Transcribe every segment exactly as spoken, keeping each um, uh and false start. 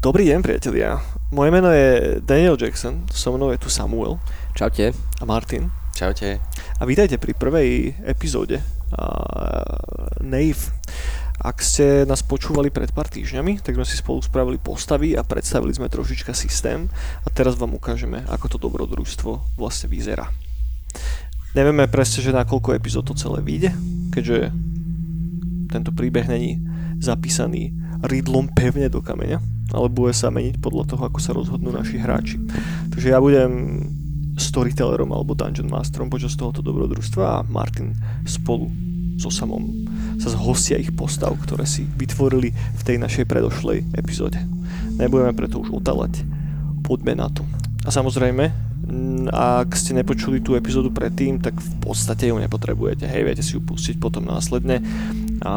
Dobrý deň, priatelia. Moje meno je Daniel Jackson, so mnou je tu Samuel. Čaute. A Martin. Čaute. A vítajte pri prvej epizóde uh, Knave. Ak ste nás počúvali pred pár týždňami, tak sme si spolu spravili postavy a predstavili sme trošička systém a teraz vám ukážeme, ako to dobrodružstvo vlastne vyzerá. Nevieme presne, že na koľko epizód to celé vyjde, keďže tento príbeh není zapísaný rydlom pevne do kameňa, ale bude sa meniť podľa toho, ako sa rozhodnú naši hráči. Takže ja budem storytellerom alebo dungeon masterom počas tohoto dobrodružstva a Martin spolu so samom sa zhostia ich postav, ktoré si vytvorili v tej našej predošlej epizóde. Nebudeme preto už otáľať, poďme na to. A samozrejme, ak ste nepočuli tú epizódu predtým, tak v podstate ju nepotrebujete. Hej, viete si ju pustiť potom následne a,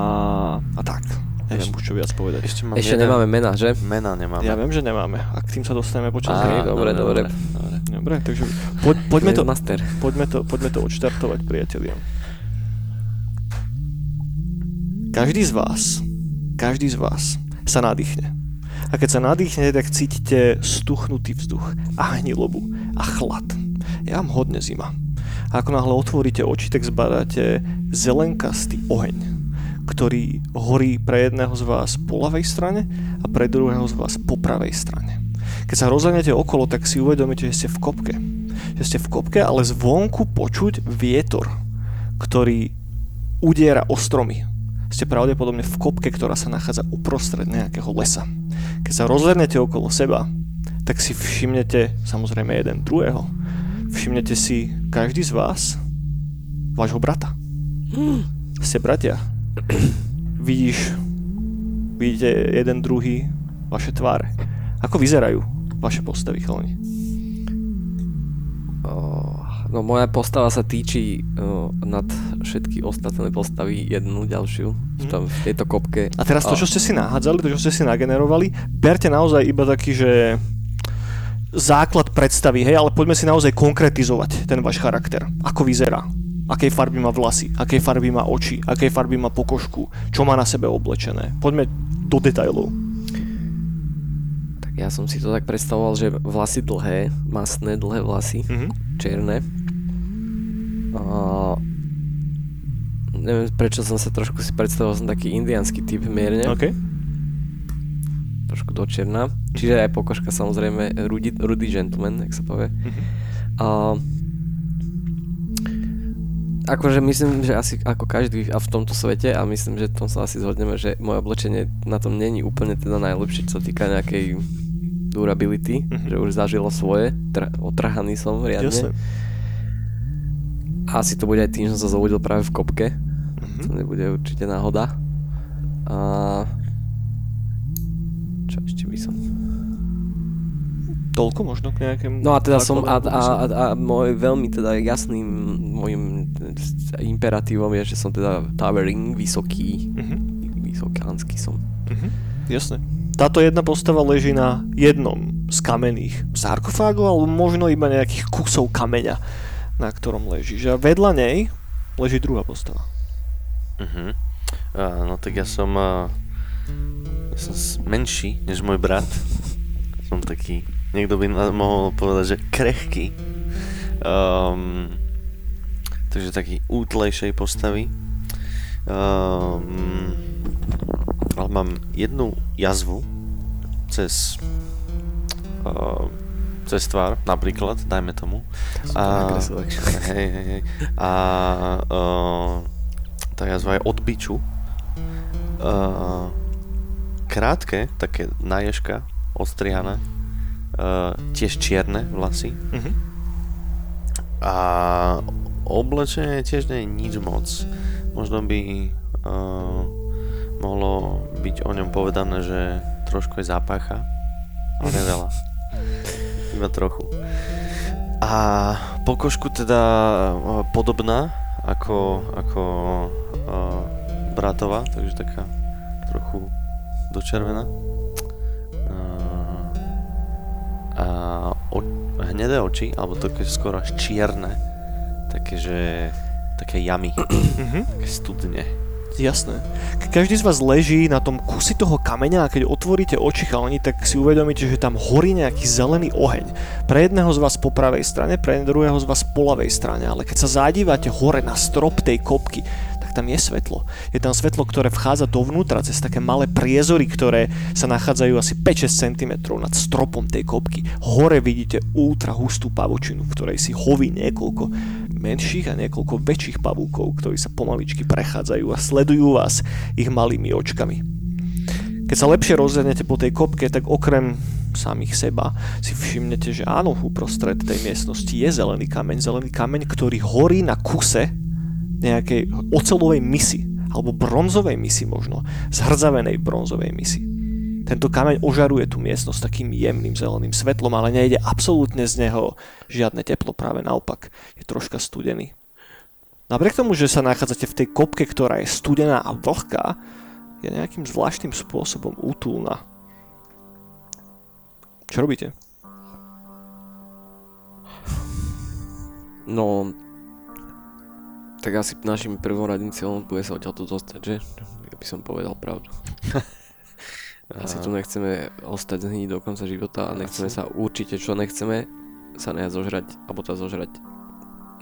a tak. Neviem ešte, už čo viac povedať. Ešte, ešte jeden... nemáme mená, že? Mená nemáme. Ja viem, že nemáme. A k tým sa dostaneme počas hry. Dobre, dobre. Dobre, dobre, takže poď, poďme, to, poďme, to, poďme to odštartovať, priatelia. Každý z vás, každý z vás sa nadýchne. A keď sa nadýchne, tak cítite stuchnutý vzduch a hnilobu a chlad. Je vám hodne zima. A ako náhle otvoríte oči, tak zbadáte zelenkastý oheň, ktorý horí pre jedného z vás po ľavej strane a pre druhého z vás po pravej strane. Keď sa rozhľadnete okolo, tak si uvedomíte, že ste v kopke. Že ste v kopke, ale zvonku počuť vietor, ktorý udiera o stromy. Ste pravdepodobne v kopke, ktorá sa nachádza uprostred nejakého lesa. Keď sa rozhľadnete okolo seba, tak si všimnete samozrejme jeden druhého. Všimnete si každý z vás vášho brata. Ste bratia. Vidíš, vidíte jeden druhý, vaše tváre. Ako vyzerajú vaše postavy, chalani? No moja postava sa týči uh, nad všetky ostatné postavy jednu ďalšiu v, tom, v tejto kopke. A teraz to, čo ste si nahádzali, to, čo ste si nagenerovali, berte naozaj iba taký, že základ predstavy, hej, ale poďme si naozaj konkretizovať ten váš charakter. Ako vyzerá? Akej farby má vlasy? Akej farby má oči? Akej farby má pokožku? Čo má na sebe oblečené? Poďme do detailov. Tak ja som si to tak predstavoval, že vlasy dlhé, masné dlhé vlasy, mm-hmm. čierne. Uh, neviem prečo som sa trošku si predstavoval, som taký indiánsky typ mierne. OK. Trošku do čierna. Mm-hmm. Čiže aj pokožka samozrejme, rudý, rudý gentleman, jak sa povie. Mm-hmm. Uh, akože myslím, že asi ako každý a v tomto svete a myslím, že v tom sa asi zhodneme, že moje oblečenie na tom není úplne teda najlepšie, čo sa týka nejakej durability, mm-hmm. že už zažilo svoje, Tr- otrhaný som riadne. Jasne. Asi to bude aj tým, že som sa zobudil práve v kopke. Mm-hmm. To nebude určite náhoda. A... Čo ešte by som... Toľko možno k nejakému... No a teda som... A, a, a, a môj veľmi teda jasným môjim imperatívom je, že som teda towering, vysoký. Mm-hmm. Vysokánsky som. Mm-hmm. Jasne. Táto jedna postava leží na jednom z kamenných sarkofágov, alebo možno iba nejakých kusov kameňa, na ktorom leží. A vedľa nej leží druhá postava. Uh-huh. Uh, no tak ja som, uh, ja som menší než môj brat. Som taký, niekto by mohol povedať, že krehký. Um, takže taký útlejšej postavy. Um, ale mám jednu jazvu cez... Uh, cez tvár, napríklad, dajme tomu. A, hej, hej, hej. A uh, tá jazva je od biču. Uh, krátke, také na ježka, ostrihané. Uh, tiež čierne vlasy. Uh-huh. A oblečenie tiež nie je nič moc. Možno by uh, mohlo byť o ňom povedané, že trošku je zápacha, ale neveľa. Iba trochu. A pokožku teda podobná ako, ako uh, bratová, takže taká trochu dočervená. Uh, a o- hnedé oči, alebo to skoro až čierne, takéže také jamy, také studne. Jasné. Každý z vás leží na tom kusi toho kameňa a keď otvoríte oči chalani, tak si uvedomíte, že tam horí nejaký zelený oheň. Pre jedného z vás po pravej strane, pre druhého z vás po ľavej strane, ale keď sa zadívate hore na strop tej kopky, tak tam je svetlo. Je tam svetlo, ktoré vchádza dovnútra cez také malé priezory, ktoré sa nachádzajú asi päť až šesť centimetrov nad stropom tej kopky. Hore vidíte ultra hustú pavučinu, v ktorej si hoví niekoľko menších a niekoľko väčších pavúkov, ktorí sa pomaličky prechádzajú a sledujú vás ich malými očkami. Keď sa lepšie rozhľadnete po tej kopke, tak okrem samých seba si všimnete, že áno, uprostred tej miestnosti je zelený kameň, zelený kameň, ktorý horí na kuse nejakej oceľovej misy, alebo bronzovej misy možno, zhrdzavenej bronzovej misy. Tento kameň ožaruje tú miestnosť takým jemným zeleným svetlom, ale nejde absolútne z neho žiadne teplo, práve naopak, je troška studený. Napriek tomu, že sa nachádzate v tej kopke, ktorá je studená a vlhká, je nejakým zvláštnym spôsobom útulná. Čo robíte? No, tak asi našim prvoradným cieľom bude sa odtiaľto dostať, že? Ja by som povedal pravdu. Asi tu nechceme ostať zhniť do konca života a nechceme sa určite, čo nechceme, sa nehať zožrať, alebo tá zožrať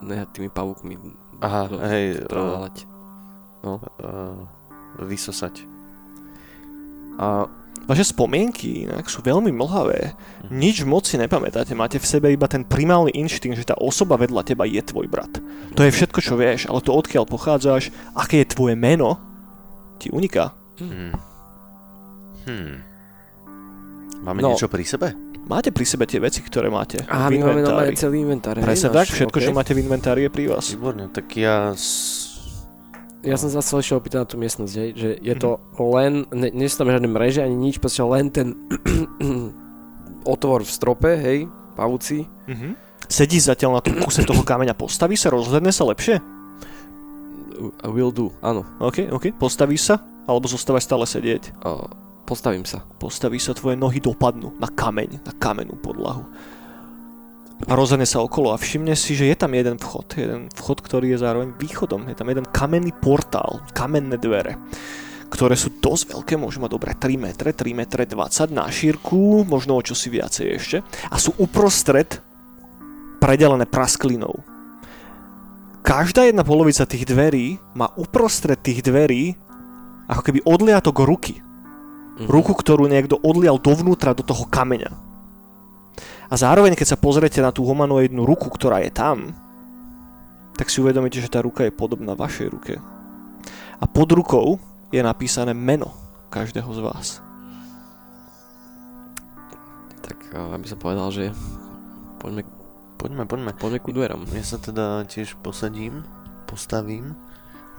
nehať tými pavúkmi. Aha, do, hej. Trvalať. No. Uh, vysosať. A vaše spomienky inak sú veľmi mlhavé. Nič moc si nepamätáte, máte v sebe iba ten primálny inštinkt, že tá osoba vedľa teba je tvoj brat. To je všetko, čo vieš, ale to odkiaľ pochádzaš, aké je tvoje meno, ti uniká. Mhm. Hmm. Máme no, niečo pri sebe? Máte pri sebe tie veci, ktoré máte Á, v inventári. Áno, máme aj celý inventár. Presne tak, všetko, okay. Čo máte v inventári je pri vás. Výborné, tak ja... Ja som zase lešiel opýtať na tú miestnosť, hej, že je mm-hmm. to len, ne, nie sú tam žiadne mreže ani nič, proste len ten otvor v strope, hej, pavúci. Mm-hmm. Sedí zatiaľ na tom kuse toho kameňa, postaví sa, rozhľadne sa lepšie? I will do, áno. Ok, ok, postaví sa, alebo zostávaš stále sedieť? Uh... Postavím sa. Postaví sa, tvoje nohy dopadnú na kameň, na kamennú podlahu. A rozhľadne sa okolo a všimne si, že je tam jeden vchod. Jeden vchod, ktorý je zároveň východom. Je tam jeden kamenný portál, kamenné dvere, ktoré sú dosť veľké, môžu mať dobre tri metre, tri metre dvadsať na šírku, možno o čosi viacej ešte. A sú uprostred predelené prasklinou. Každá jedna polovica tých dverí má uprostred tých dverí ako keby odliatok ruky. Ruku, ktorú niekto odlial dovnútra do toho kameňa. A zároveň, keď sa pozriete na tú humanoidnú ruku, ktorá je tam, tak si uvedomíte, že tá ruka je podobná vašej ruke. A pod rukou je napísané meno každého z vás. Tak, aby som povedal, že poďme, poďme, poďme. Poďme ku dverám. Ja sa teda tiež posadím, postavím.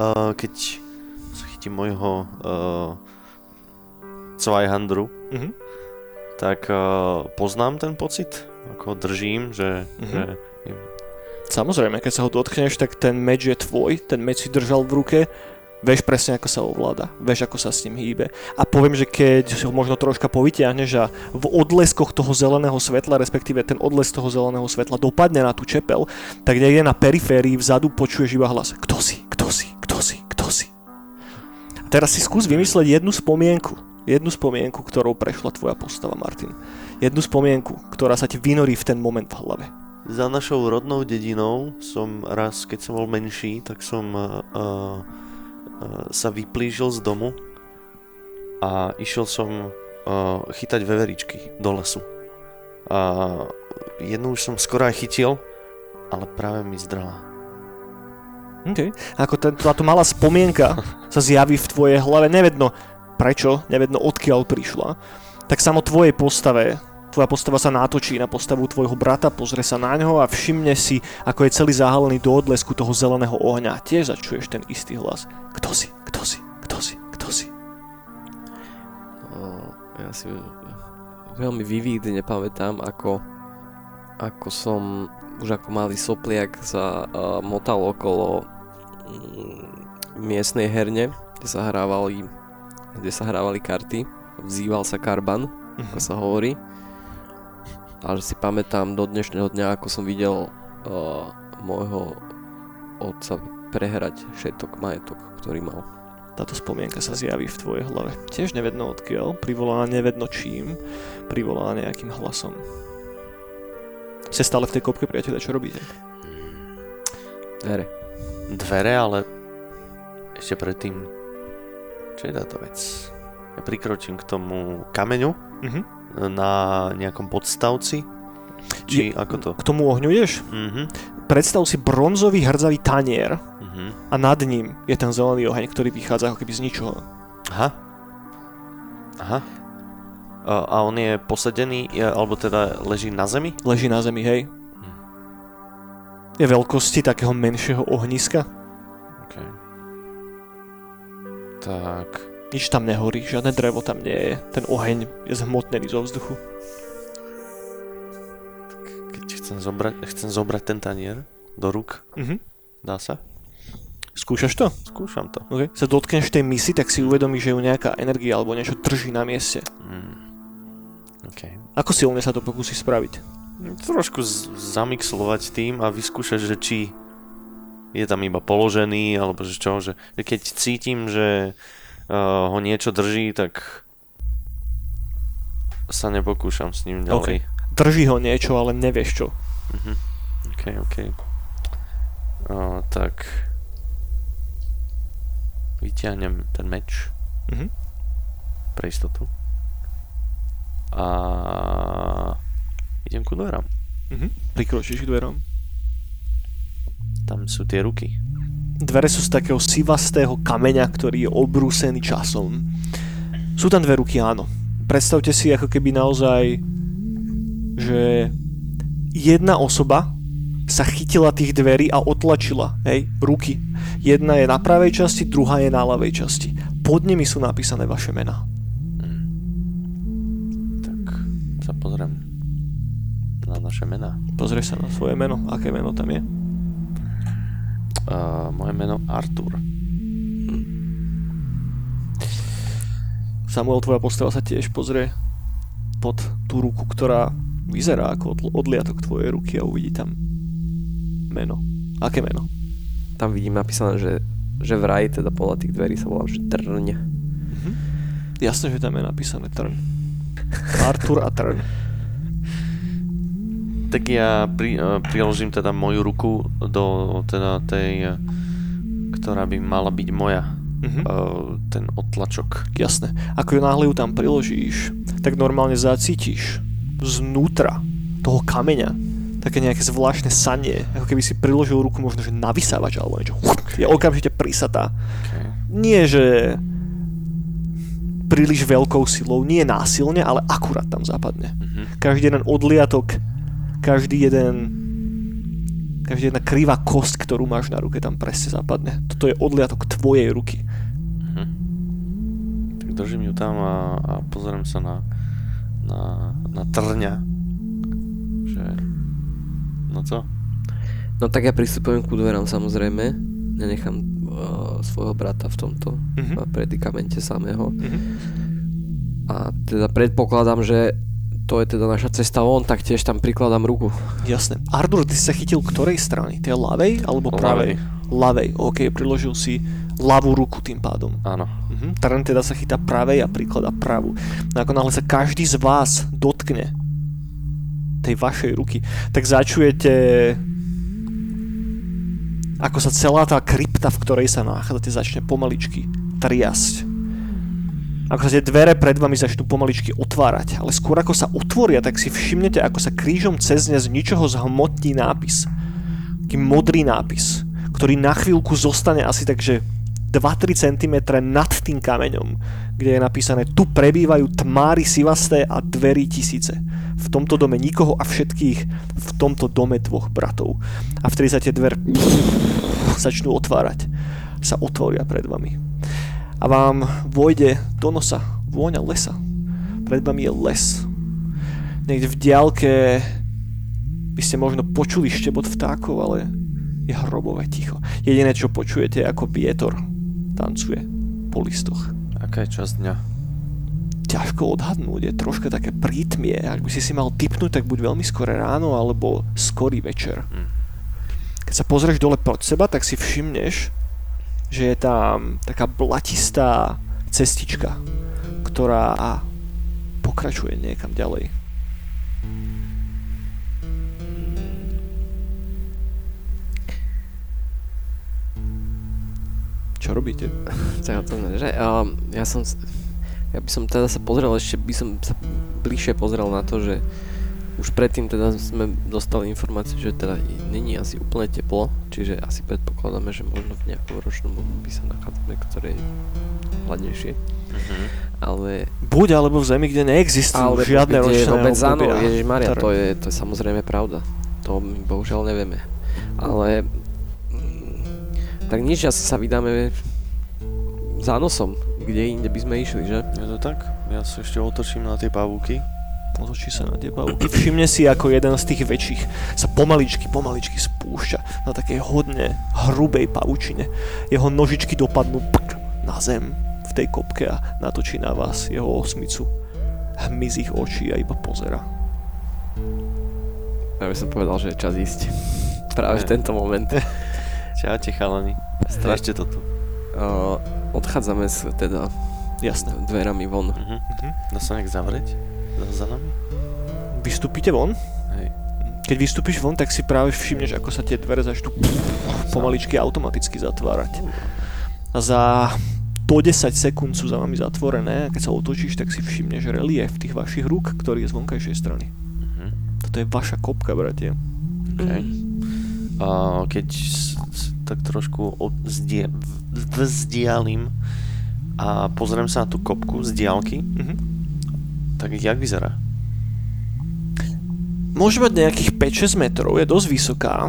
Uh, keď sa chytím mojho... Uh, Zweihändru, mm-hmm. tak uh, poznám ten pocit, ako ho držím, že... Mm-hmm. že... Samozrejme, keď sa ho dotkneš, tak ten meč je tvoj, ten meč si držal v ruke, vieš presne, ako sa ovláda, vieš, ako sa s ním hýbe. A poviem, že keď ho možno troška povytiahneš a v odleskoch toho zeleného svetla, respektíve ten odlesk toho zeleného svetla dopadne na tú čepel, tak niekde na periférii vzadu počuješ iba hlas, kto si, kto si, kto si, kto si. A teraz si skús vymyslieť jednu spomienku. Jednu spomienku, ktorou prešla tvoja postava, Martin. Jednu spomienku, ktorá sa ti vynorí v ten moment v hlave. Za našou rodnou dedinou som raz, keď som bol menší, tak som uh, uh, sa vyplížil z domu a išiel som uh, chytať veveričky do lesu. Uh, jednu už som skoro aj chytil, ale práve mi zdrela. Okay. Ako táto malá spomienka sa zjaví v tvojej hlave, nevedno prečo, nevedno odkiaľ prišla, tak samo tvojej postave, tvoja postava sa natočí na postavu tvojho brata, pozrie sa na ňo a všimne si, ako je celý zahalený do odlesku toho zeleného ohňa. Tiež začuješ ten istý hlas. Kto si? Kto si? Kto si? Kto si? No, ja si veľmi vyvíjde nepamätám, ako, ako som už ako malý sopliak sa uh, motal okolo mm, miestnej herne, kde sa hrávali kde sa hrávali karty, vzýval sa Karban, mm-hmm. ako sa hovorí. Ale si pamätám do dnešného dňa, ako som videl uh, môjho otca prehrať všetok majetok, ktorý mal. Táto spomienka sa zjaví v tvojej hlave. Tiež nevedno odkiaľ, privolá nevedno čím, privolá nejakým hlasom. Ste stále v tej kopke, priateľe, čo robíte? Dvere. Dvere, ale ešte predtým, čo je táto vec? Ja prikročím k tomu kameňu uh-huh. na nejakom podstavci. Či je, ako to? K tomu ohňu ideš? Uh-huh. Predstav si bronzový hrdzavý tanier. A nad ním je ten zelený oheň, ktorý vychádza ako keby z ničoho. Aha. Aha. A on je posadený, alebo teda leží na zemi? Leží na zemi, hej. Hm. Je veľkosti takého menšieho ohniska. OK. Tak. Nič tam nehorí, žiadne drevo tam nie je. Ten oheň je zhmotnený zo vzduchu. Keď chcem zobrať, chcem zobrať ten tanier do rúk, mhm. dá sa? Skúšaš to? Skúšam to. Okay. Sa dotkneš tej misy, tak si uvedomíš, že ju nejaká energia alebo niečo drží na mieste. Mm. Okay. Ako silne sa to pokúsiš spraviť? Trošku z- zamixlovať tým a vyskúšať, že či je tam iba položený, alebo že čo, že keď cítim, že uh, ho niečo drží, tak sa nepokúšam s ním ďalej. Okay. Drží ho niečo, ale nevieš čo. Mm-hmm. OK, OK. Uh, tak... Vyťahnem ten meč mm-hmm. pre istotu a idem ku dverám. Mm-hmm. Prikročíš k dverám. Tam sú tie ruky. Dvere sú z takého sivastého kameňa, ktorý je obrúsený časom. Sú tam dve ruky, áno. Predstavte si ako keby naozaj, že jedna osoba sa chytila tých dverí a otlačila, hej, ruky. Jedna je na pravej časti, druhá je na ľavej časti. Pod nimi sú napísané vaše mená. Hmm. Tak sa pozriem na naše mená. Pozri sa na svoje meno. Aké meno tam je? Uh, moje meno Artur. Hm. Samuel, tvoja postava sa tiež pozrie pod tú ruku, ktorá vyzerá ako odliatok tvojej ruky a uvidí tam meno. Aké meno? Tam vidím napísané, že, že vraj teda podľa tých dverí sa volá, že Trň. Mhm. Jasné, že tam je napísané Trň. Artur a Trň. Tak ja pri, uh, priložím teda moju ruku do teda tej, ktorá by mala byť moja. Mhm. Uh, ten odtlačok. Jasné. Ako ju náhle ju tam priložíš, tak normálne zacítiš znútra toho kameňa také nejaké zvláštne sanie, ako keby si priložil ruku možno, že na vysávač alebo niečo. Okay. Je okamžite prisatá. Okay. Nie, že príliš veľkou silou, nie násilne, ale akurát tam zapadne. Mm-hmm. Každý jeden odliatok, každý jeden každý jedna krivá kost, ktorú máš na ruke, tam presne zapadne. Toto je odliatok tvojej ruky. Mm-hmm. Tak držím ju tam a, a pozriem sa na na, na Trňa. Že... No co? No tak ja pristupujem ku dverám samozrejme. Nenechám uh, svojho brata v tomto uh-huh. predikamente samého. Uh-huh. A teda predpokladám, že to je teda naša cesta von, tak tiež tam prikladám ruku. Jasné. Artur, ty si sa chytil ktorej strany? Tej ľavej alebo pravej? Ľavej. OK, priložil si ľavú ruku tým pádom. Áno. Uh-huh. Trn teda sa chytá pravej a prikladá pravú. Nakonáhle sa každý z vás dotkne tej vašej ruky, tak začujete, ako sa celá tá krypta, v ktorej sa nachádzate, začne pomaličky triasť. Ako sa tie dvere pred vami začnú pomaličky otvárať, ale skôr ako sa otvoria, tak si všimnete, ako sa krížom cez ne z ničoho zhmotní nápis. Taký modrý nápis, ktorý na chvíľku zostane asi takže dva až tri centimetre nad tým kameňom, kde je napísané: tu prebývajú tmári sivasté a dverí tisíce. V tomto dome nikoho a všetkých, v tomto dome dvoch bratov. A vtedy sa tie dver začnú otvárať. Sa otvoria pred vami. A vám vojde do nosa vôňa lesa. Pred vami je les. Niekde v diaľke by ste možno počuli štebot vtákov, ale je hrobové ticho. Jediné, čo počujete, je, ako vietor tancuje po listoch. Aká je časť dňa? Ťažko odhadnúť, je troška také prítmie. Ak by si si mal tipnúť, tak buď veľmi skoré ráno, alebo skorý večer. Keď sa pozrieš dole pod seba, tak si všimneš, že je tam taká blatistá cestička, ktorá pokračuje niekam ďalej. Čo robíte? Ja som... Ja by som teda sa pozrel, ešte by som sa bližšie pozrel na to, že už predtým teda sme dostali informáciu, že teda není asi úplne teplo, čiže asi predpokladáme, že možno v nejakom ročnom by sa nachádzame, ktoré je hladnejšie. Mhm. Ale... Buď alebo v zemi, kde neexistujú ale žiadne ročné obdobia. Ježišmaria, to je, to je samozrejme pravda. To my bohužiaľ nevieme. Ale... Tak nič, asi sa vydáme zánosom. Kde inde by sme išli, že? Je to tak? Ja sa ešte otočím na tie pavúky. Otočí sa na tie pavúky. Všimne si, ako jeden z tých väčších sa pomaličky, pomaličky spúšťa na takej hodne hrubej pavučine. Jeho nožičky dopadnú pk, na zem v tej kopke a natočí na vás jeho osmicu hmyzých očí a iba pozera. Práve som povedal, že je čas ísť. Práve v tento moment. Čaute, chalani. Strašte to tu. Uh, odchádzame s teda jasne dverami von. Mhm, mhm. Dá sa nejak zavrieť? Dá sa za nami? Vystúpite von? Hej. Keď vystúpiš von, tak si práve všimneš, ako sa tie dvere začnú pomaličky automaticky zatvárať. A za do desať sekúnd sú za vami zatvorené a keď sa otočíš, tak si všimneš relief tých vašich rúk, ktorý je z vonkajšej strany. Mhm. Toto je vaša kopka, bratia. Okay. A keď s- s- tak trošku odzdiel... vzdialím a pozriem sa na tú kopku z diaľky, mm-hmm. tak jak vyzerá? Môže mať nejakých päť až šesť metrov, je dosť vysoká,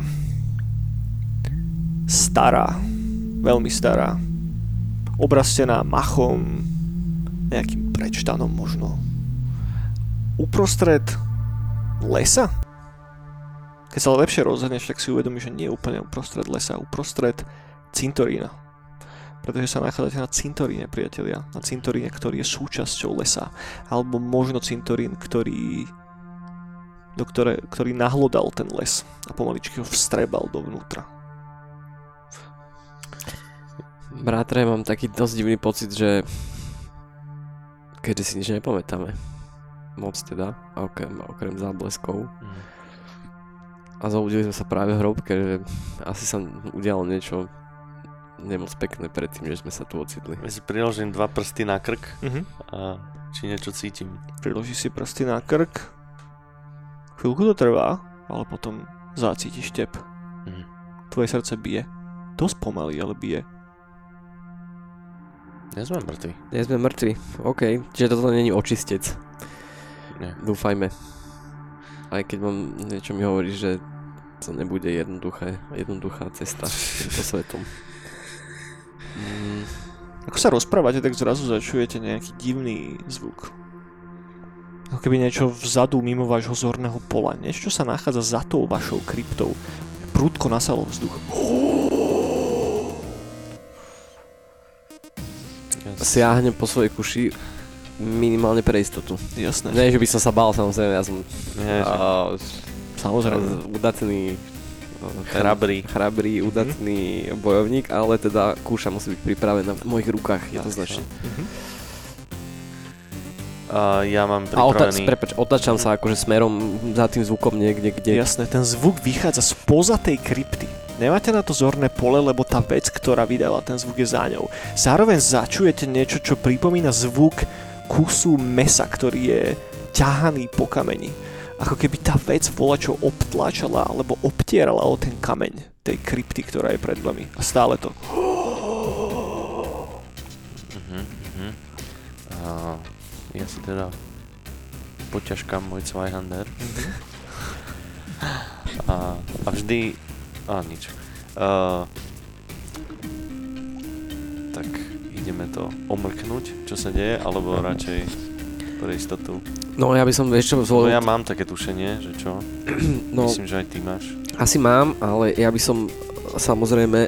stará, veľmi stará, obrastená machom, nejakým prečtanom možno, uprostred lesa. Keď sa lepšie rozhodneš, tak si uvedomíš, že nie je úplne uprostred lesa, uprostred cintorína. Pretože sa nachádzate na cintoríne, priatelia. Na cintoríne, ktorý je súčasťou lesa. Alebo možno cintorín, ktorý, do ktoré, ktorý nahlodal ten les a pomaličky ho vstrebal dovnútra. Brátre, mám taký dosť divný pocit, že keďže si nič nepamätáme. Moc teda, okrem, okrem zábleskov. Mm. A zaudili sme sa práve v hrobke, že asi sa udialo niečo nemoc pekné predtým, že sme sa tu ocitli. Ja si priložím dva prsty na krk uh-huh. a či niečo cítim. Priložíš si prsty na krk, chvíľku to trvá, ale potom zacítiš tep. Uh-huh. Tvoje srdce bije. Dosť pomaly, ale bije. Nie sme mŕtvi. Nie sme mŕtvi, okej. Okay. Čiže toto není očistec. Nie. Dúfajme. Aj keď mám niečo mi hovorí, že to nebude jednoduché, jednoduchá cesta týmto svetom. Mm. Ako sa rozprávate, tak zrazu začujete nejaký divný zvuk. Ako keby niečo vzadu mimo vášho zorného pola. Niečo sa nachádza za tou vašou kryptou. Prúdko nasalo vzduch. Siahnem po svojej kuši minimálne pre istotu. Jasné. Nie, že by som sa bál, samozrejme. Ja som Nie, uh, samozrejme udatný... Chrabrý. Chrabrý, udatný mm-hmm. bojovník, ale teda kúša musí byť pripravená v mojich rukách, je to značne. Mm-hmm. Uh, ja mám pripravený... A ota- otáčam mm-hmm. sa akože smerom za tým zvukom niekde, kde... Jasné, ten zvuk vychádza spoza tej krypty. Nemáte na to zorné pole, lebo tá vec, ktorá vydala ten zvuk, je za ňou. Zároveň začujete niečo, čo pripomína zvuk kusu mesa, ktorý je ťahaný po kameni. Ako keby tá vec volačo obtlačala alebo obtierala o ten kameň tej krypty, ktorá je pred vami. A stále to. Uh-huh, uh-huh. Uh, ja si teda poťažkám môj Zweihänder. a, a vždy... A nič. Uh, tak ideme to omrknúť, čo sa deje, alebo radšej pre istotu. No ja by som ešte zvolil... No ja mám také tušenie, že čo? No, myslím, že aj ty máš. Asi mám, ale ja by som samozrejme...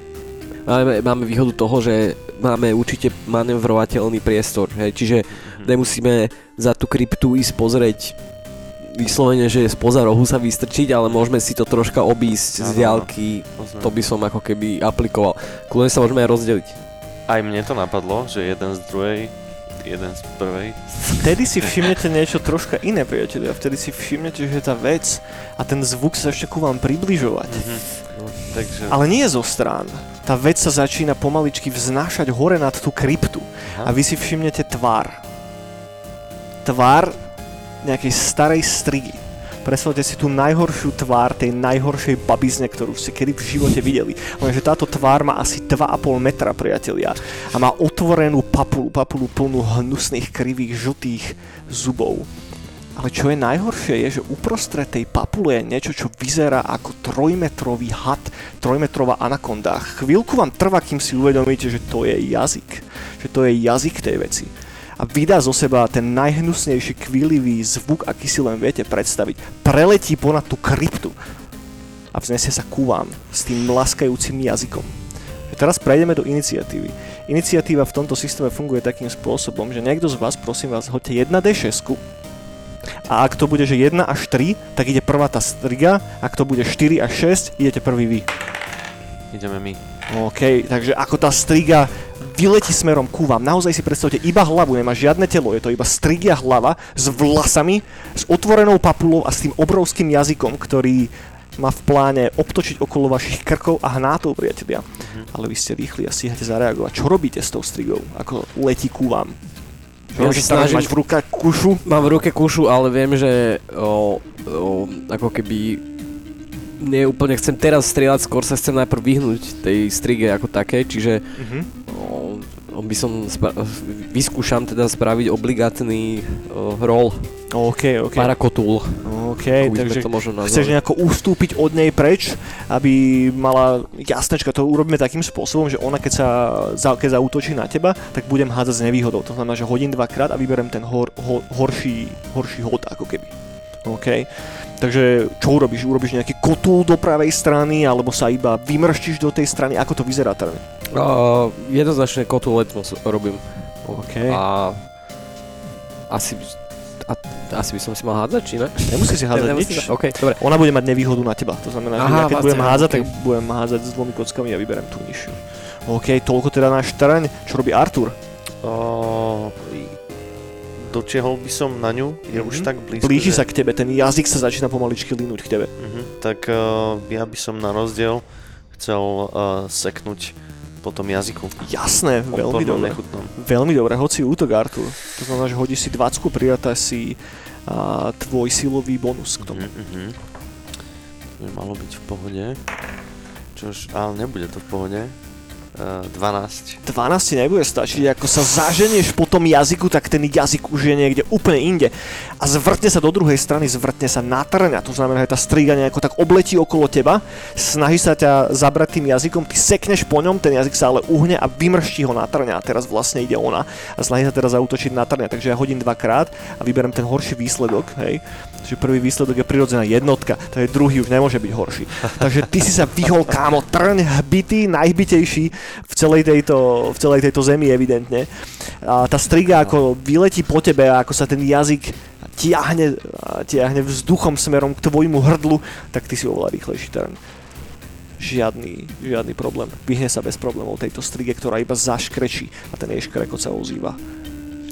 Máme, máme výhodu toho, že máme určite manevrovateľný priestor, hej, čiže mm-hmm. nemusíme za tú kryptu ísť pozrieť vyslovene, že spoza rohu sa vystrčiť, ale môžeme si to troška obísť ano, z diaľky, to by som ako keby aplikoval. Kľudne sa môžeme aj rozdeliť. Aj mne to napadlo, že jeden z druhej, jeden z prvej. Vtedy si všimnete niečo troška iné, priatelia. Vtedy si všimnete, že tá vec a ten zvuk sa ešte ku vám približovať. Mm-hmm. No, takže... Ale nie zo strán. Tá vec sa začína pomaličky vznášať hore nad tú kryptu. Aha. A vy si všimnete tvár. Tvár nejakej starej strigy. Predstavte si tú najhoršiu tvár tej najhoršej babizne, ktorú ste kedy v živote videli. Lenže táto tvár má asi dva a pol metra, priatelia. A má otvorenú papulu, papulu plnú hnusných, krivých, žltých zubov. Ale čo je najhoršie, je, že uprostred tej papule je niečo, čo vyzerá ako trojmetrový had, trojmetrová anakonda. Chvíľku vám trvá, kým si uvedomíte, že to je jazyk. Že to je jazyk tej veci. A vydá zo seba ten najhnusnejší kvílivý zvuk, aký si len viete predstaviť. Preletí ponad tú kryptu a vznesie sa ku vám s tým mlaskajúcim jazykom. Teraz prejdeme do iniciatívy. Iniciatíva v tomto systéme funguje takým spôsobom, že niekto z vás, prosím vás, hoďte jeden dé šesť a ak to bude že jeden až tri, tak ide prvá tá striga, ak to bude štyri až šesť, idete prvý vy. Ideme my. OK, takže ako tá striga vyletí smerom ku vám. Naozaj si predstavte iba hlavu, nemá žiadne telo, je to iba strigia hlava s vlasami, s otvorenou papulou a s tým obrovským jazykom, ktorý má v pláne obtočiť okolo vašich krkov a hnátov, priatelia. Mhm. Ale vy ste rýchli a stíhate zareagovať. Čo robíte s tou strigou? Ako letí ku vám? Ja snažím... Máš v ruke kušu? Mám v ruke kušu, ale viem, že o, o, ako keby nie úplne chcem teraz strieľať, skôr sa chcem najprv vyhnúť tej strige ako také, čiže mhm. by som spra- vyskúšam teda spraviť obligátny uh, roll. OK, OK. Parakotul. OK, takže chceš nejako ustúpiť od nej preč, aby mala jasnečka, to urobíme takým spôsobom, že ona keď sa za, keď zaútočí na teba, tak budem hádzať s nevýhodou. To znamená, že hodím dvakrát a vyberiem ten hor, ho, horší, horší hod ako keby. OK. Takže čo urobíš? Urobíš nejaký kotul do pravej strany, alebo sa iba vymrštíš do tej strany? Ako to vyzerá teda? Uh, jednoznačne kotul letnosť robím. OK. A asi, a, asi by som si mal hádzať, či ne? Nemusíš si hádzať nič. Sa... OK, dobre. Ona bude mať nevýhodu na teba. To znamená, aha, že ja keď budem hádzať, okay. tak budem hádzať s dvomi kockami a vyberiem tú nižšiu. OK, toľko teda náš terén. Čo robí Artur? Uh... Dočiehol by som na ňu, je mm-hmm. už tak blízko. Blíži že... sa k tebe, ten jazyk sa začína pomaličky linúť k tebe. Mm-hmm. Tak uh, ja by som na rozdiel chcel uh, seknúť po tom jazyku. Jasné, veľmi dobre. Veľmi dobre, hoci útok, Artur. To znamená, že hodíš si dvacku, prirata si uh, tvoj silový bonus k tomu. Mm-hmm. To by malo byť v pohode. Čož, ale nebude to v pohode. dvanásť. dvanásť ti nebude stačiť, ako sa zaženieš po tom jazyku, tak ten jazyk už je niekde úplne inde. A zvrtne sa do druhej strany, zvrtne sa na trňa, to znamená, že tá striga nejako tak obletí okolo teba, snaží sa ťa zabrať tým jazykom, ty sekneš po ňom, ten jazyk sa ale uhne a vymrští ho na trňa. A teraz vlastne ide ona a snaží sa teraz zaútočiť na trňa, takže ja hodím dvakrát a vyberiem ten horší výsledok, hej. Čiže prvý výsledok je prirodzená jednotka, takže druhý už nemôže byť horší. Takže ty si sa vyhol, kámo, trň hbitý, najhbitejší v celej tejto, v celej tejto zemi evidentne. A tá striga ako vyletí po tebe a ako sa ten jazyk tiahne, tiahne vzduchom smerom k tvojmu hrdlu, tak ty si oveľa rýchlejší trň. Žiadny, žiadny problém. Vyhne sa bez problémov tejto strige, ktorá iba zaškrečí a ten jej škrekot sa ozýva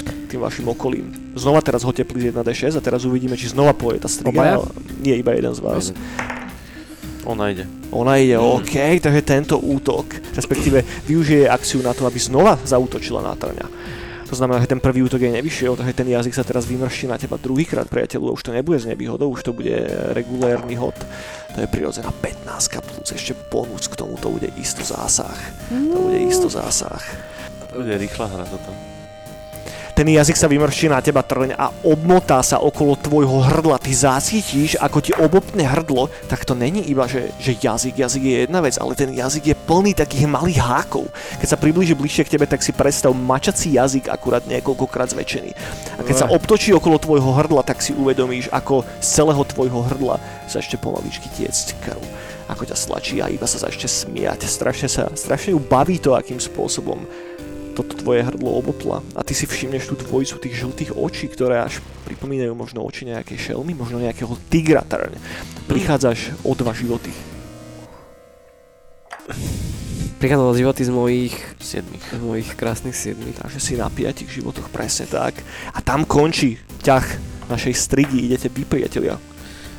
tým vašim okolím. Znova teraz hoďte plíz jeden dé šesť a teraz uvidíme, či znova pôjde tá striga. No, nie, iba jeden z vás. Ona ide. Ona ide, mm. OK, takže tento útok, respektíve využije akciu na to, aby znova zaútočila na trňa. To znamená, že ten prvý útok jej nevyšiel, takže ten jazyk sa teraz vymrší na teba druhýkrát, priateľu, už to nebude z nevýhodou, už to bude regulérny hod. To je prirodzená pätnástka plus ešte bonus, k tomu to bude isto zásah. To bude isto zásah. To bude rýchla hra toto. Ten jazyk sa vymrší na teba, trň, a obmotá sa okolo tvojho hrdla. Ty zacítiš, ako ti obopne hrdlo, tak to není iba, že, že jazyk, jazyk je jedna vec, ale ten jazyk je plný takých malých hákov. Keď sa priblíži bližšie k tebe, tak si predstav mačací jazyk, akurát niekoľkokrát zväčšený. A keď sa obtočí okolo tvojho hrdla, tak si uvedomíš, ako z celého tvojho hrdla sa ešte pomaličky tiecť krv. Ako ťa slačí a iba sa sa ešte smiať. Strašne sa, strašne ju baví to, akým spôsobom toto tvoje hrdlo obopla a ty si všimneš tú dvojicu tých žltých očí, ktoré až pripomínajú možno oči nejakej šelmy, možno nejakého tigra. Prichádzaš o dva životy. prichádzalo životy z mojich siedmých. Z mojich krásnych siedmých. Takže si na piatich životoch, presne tak. A tam končí ťah našej strigy. Idete vy, priatelia.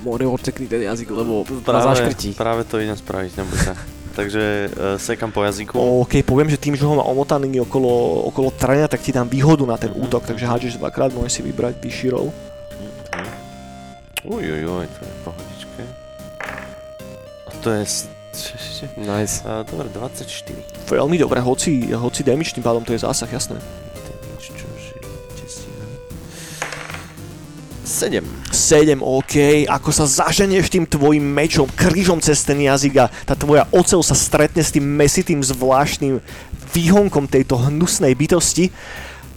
More odsekni ten jazyk, lebo práve, na zaškrtí. Práve to idem spraviť, neboj sa. Takže e, sekam po jazyku. OK, poviem, že tým, že ho má omotaný okolo, okolo trňa, tak ti dám výhodu na ten mm-hmm. útok, takže hádžeš dvakrát, môžeš si vybrať výširou. Ujojoj, to je pohodičke. A to je... Nice. A, dobre, dvadsaťštyri. Veľmi dobre, hoci, hoci damage tým pádom, to je zásah, jasné. Damage, čože, desina. sedem. sedem, OK. Ako sa zaženieš tým tvojim mečom, krížom cez ten jazyk a tá tvoja oceľ sa stretne s tým mesitým zvláštnym výhonkom tejto hnusnej bytosti,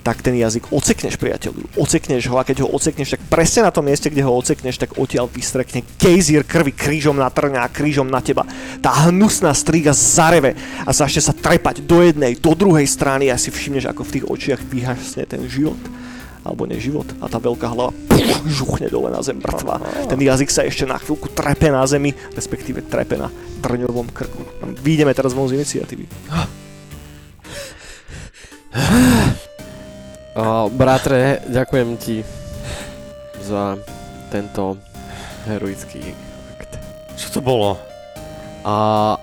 tak ten jazyk ocekneš, priateľu. Ocekneš ho a keď ho ocekneš, tak presne na tom mieste, kde ho ocekneš, tak odtiaľ vystrekne gejzír krvi krížom na trňa a krížom na teba. Tá hnusná striga zareve a začne sa trepať do jednej, do druhej strany a si všimneš, ako v tých očiach vyhasne ten život. Alebo neživot. A tá veľká hlava pff, žuchne dole na zem mŕtva. Ten jazyk sa ešte na chvíľku trepe na zemi, respektíve trepe na trňovom krku. Výjdeme teraz von z iniciatívy. Uh, bratre, ďakujem ti za tento heroický akt. Čo to bolo? A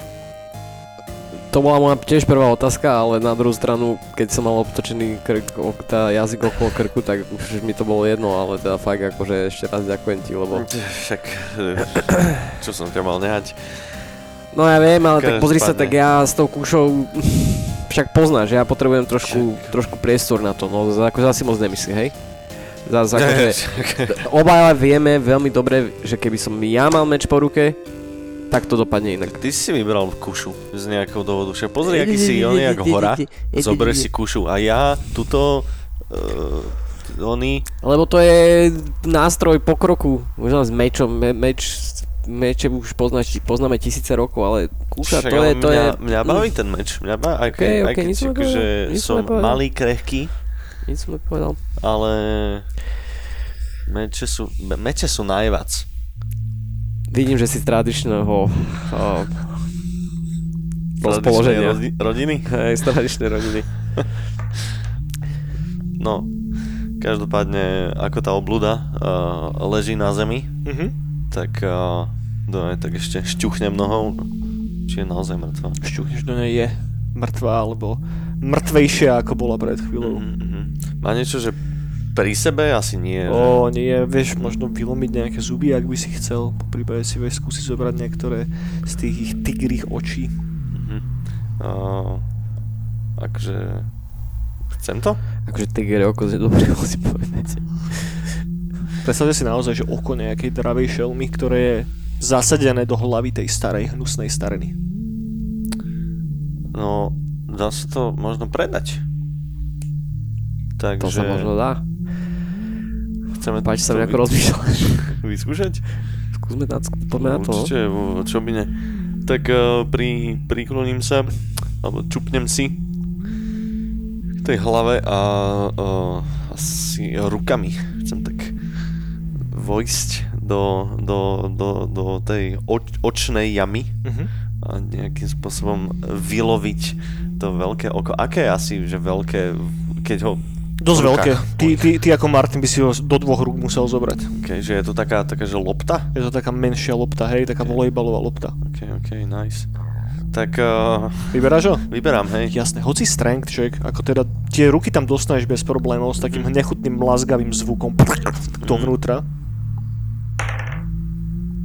to bola moja tiež prvá otázka, ale na druhú stranu, keď som mal obtočený krk, tá jazyk okolo krku, tak už mi to bolo jedno, ale teda fakt akože ešte raz ďakujem ti, lebo... Však, čo som ťa mal nehať? No ja viem, ale tak pozri sa, tak ja s tou kúšou... Však poznáš, ja potrebujem trošku, trošku priestor na to, no akože asi moc nemyslí, hej? Zase akože... Obaja vieme veľmi dobre, že keby som ja mal meč po ruke, tak to dopadne inak. Ty si vybral kušu z nejakého dôvodu, však pozri, aký si oný jak hora, zober si kušu a ja tuto... Uh, oný... Lebo to je nástroj pokroku, možno s mečom, me, meč... Meče už poznáš, poznáme tisíce rokov, ale kúša, však, to je, to mňa, je... Mňa baví ten meč, mňa baví, aj okay, keď okay, som, že som malý, krehký. Nic som nepovedal. Ale... Meče sú, meče sú najvac. Vidím, že si z tradičného... rozpoloženia. Rodi, rodiny? Hej, z tradičnej rodiny. No, každopádne, ako tá obluda uh, leží na zemi, mm-hmm. Tak, uh, dobre, tak ešte šťuchnem nohou, či je naozaj mŕtva. Šťuchneš do nej, je mŕtva, alebo mŕtvejšia, ako bola pred chvíľou. Mm-hmm. Má niečo, že pri sebe asi nie. Ó, nie, vieš, možno vylomiť nejaké zuby, ak by si chcel. Po prípade si vieš skúsiť zobrať niektoré z tých ich tigrých očí. Mm-hmm. Uh, akže... Chcem to? Akože tigré oko je dobré, ako si povedať. Predstavte si naozaj, že oko nejakej dravej šelmy, ktoré je zasadené do hlavy tej starej, hnusnej starny. No, dá sa to možno predať. Takže... To sa možno dá. Chceme Páči sa mi ako rozmýšľať. Vyskúšať? Skúsme dať, poďme na to. Určite, čo by ne. Tak uh, pri, prikloním sa, alebo čupnem si k tej hlave a uh, asi rukami. Chcem tak... vojsť do, do, do, do tej oč, očnej jamy uh-huh. a nejakým spôsobom vyloviť to veľké oko. Aké asi, že veľké, keď ho... Dosť veľké. Ty, ty, ty ako Martin by si ho do dvoch rúk musel zobrať. Okay, že je to taká, taká, že lopta? Je to taká menšia lopta, hej, taká okay. volejbalová lopta. Ok, ok, nice. Tak... Uh, Vyberáš ho? Vyberám, hej. Jasné, hoci strength check, ako teda tie ruky tam dostaneš bez problémov s takým mm-hmm. nechutným mlazgavým zvukom mm-hmm. dovnútra.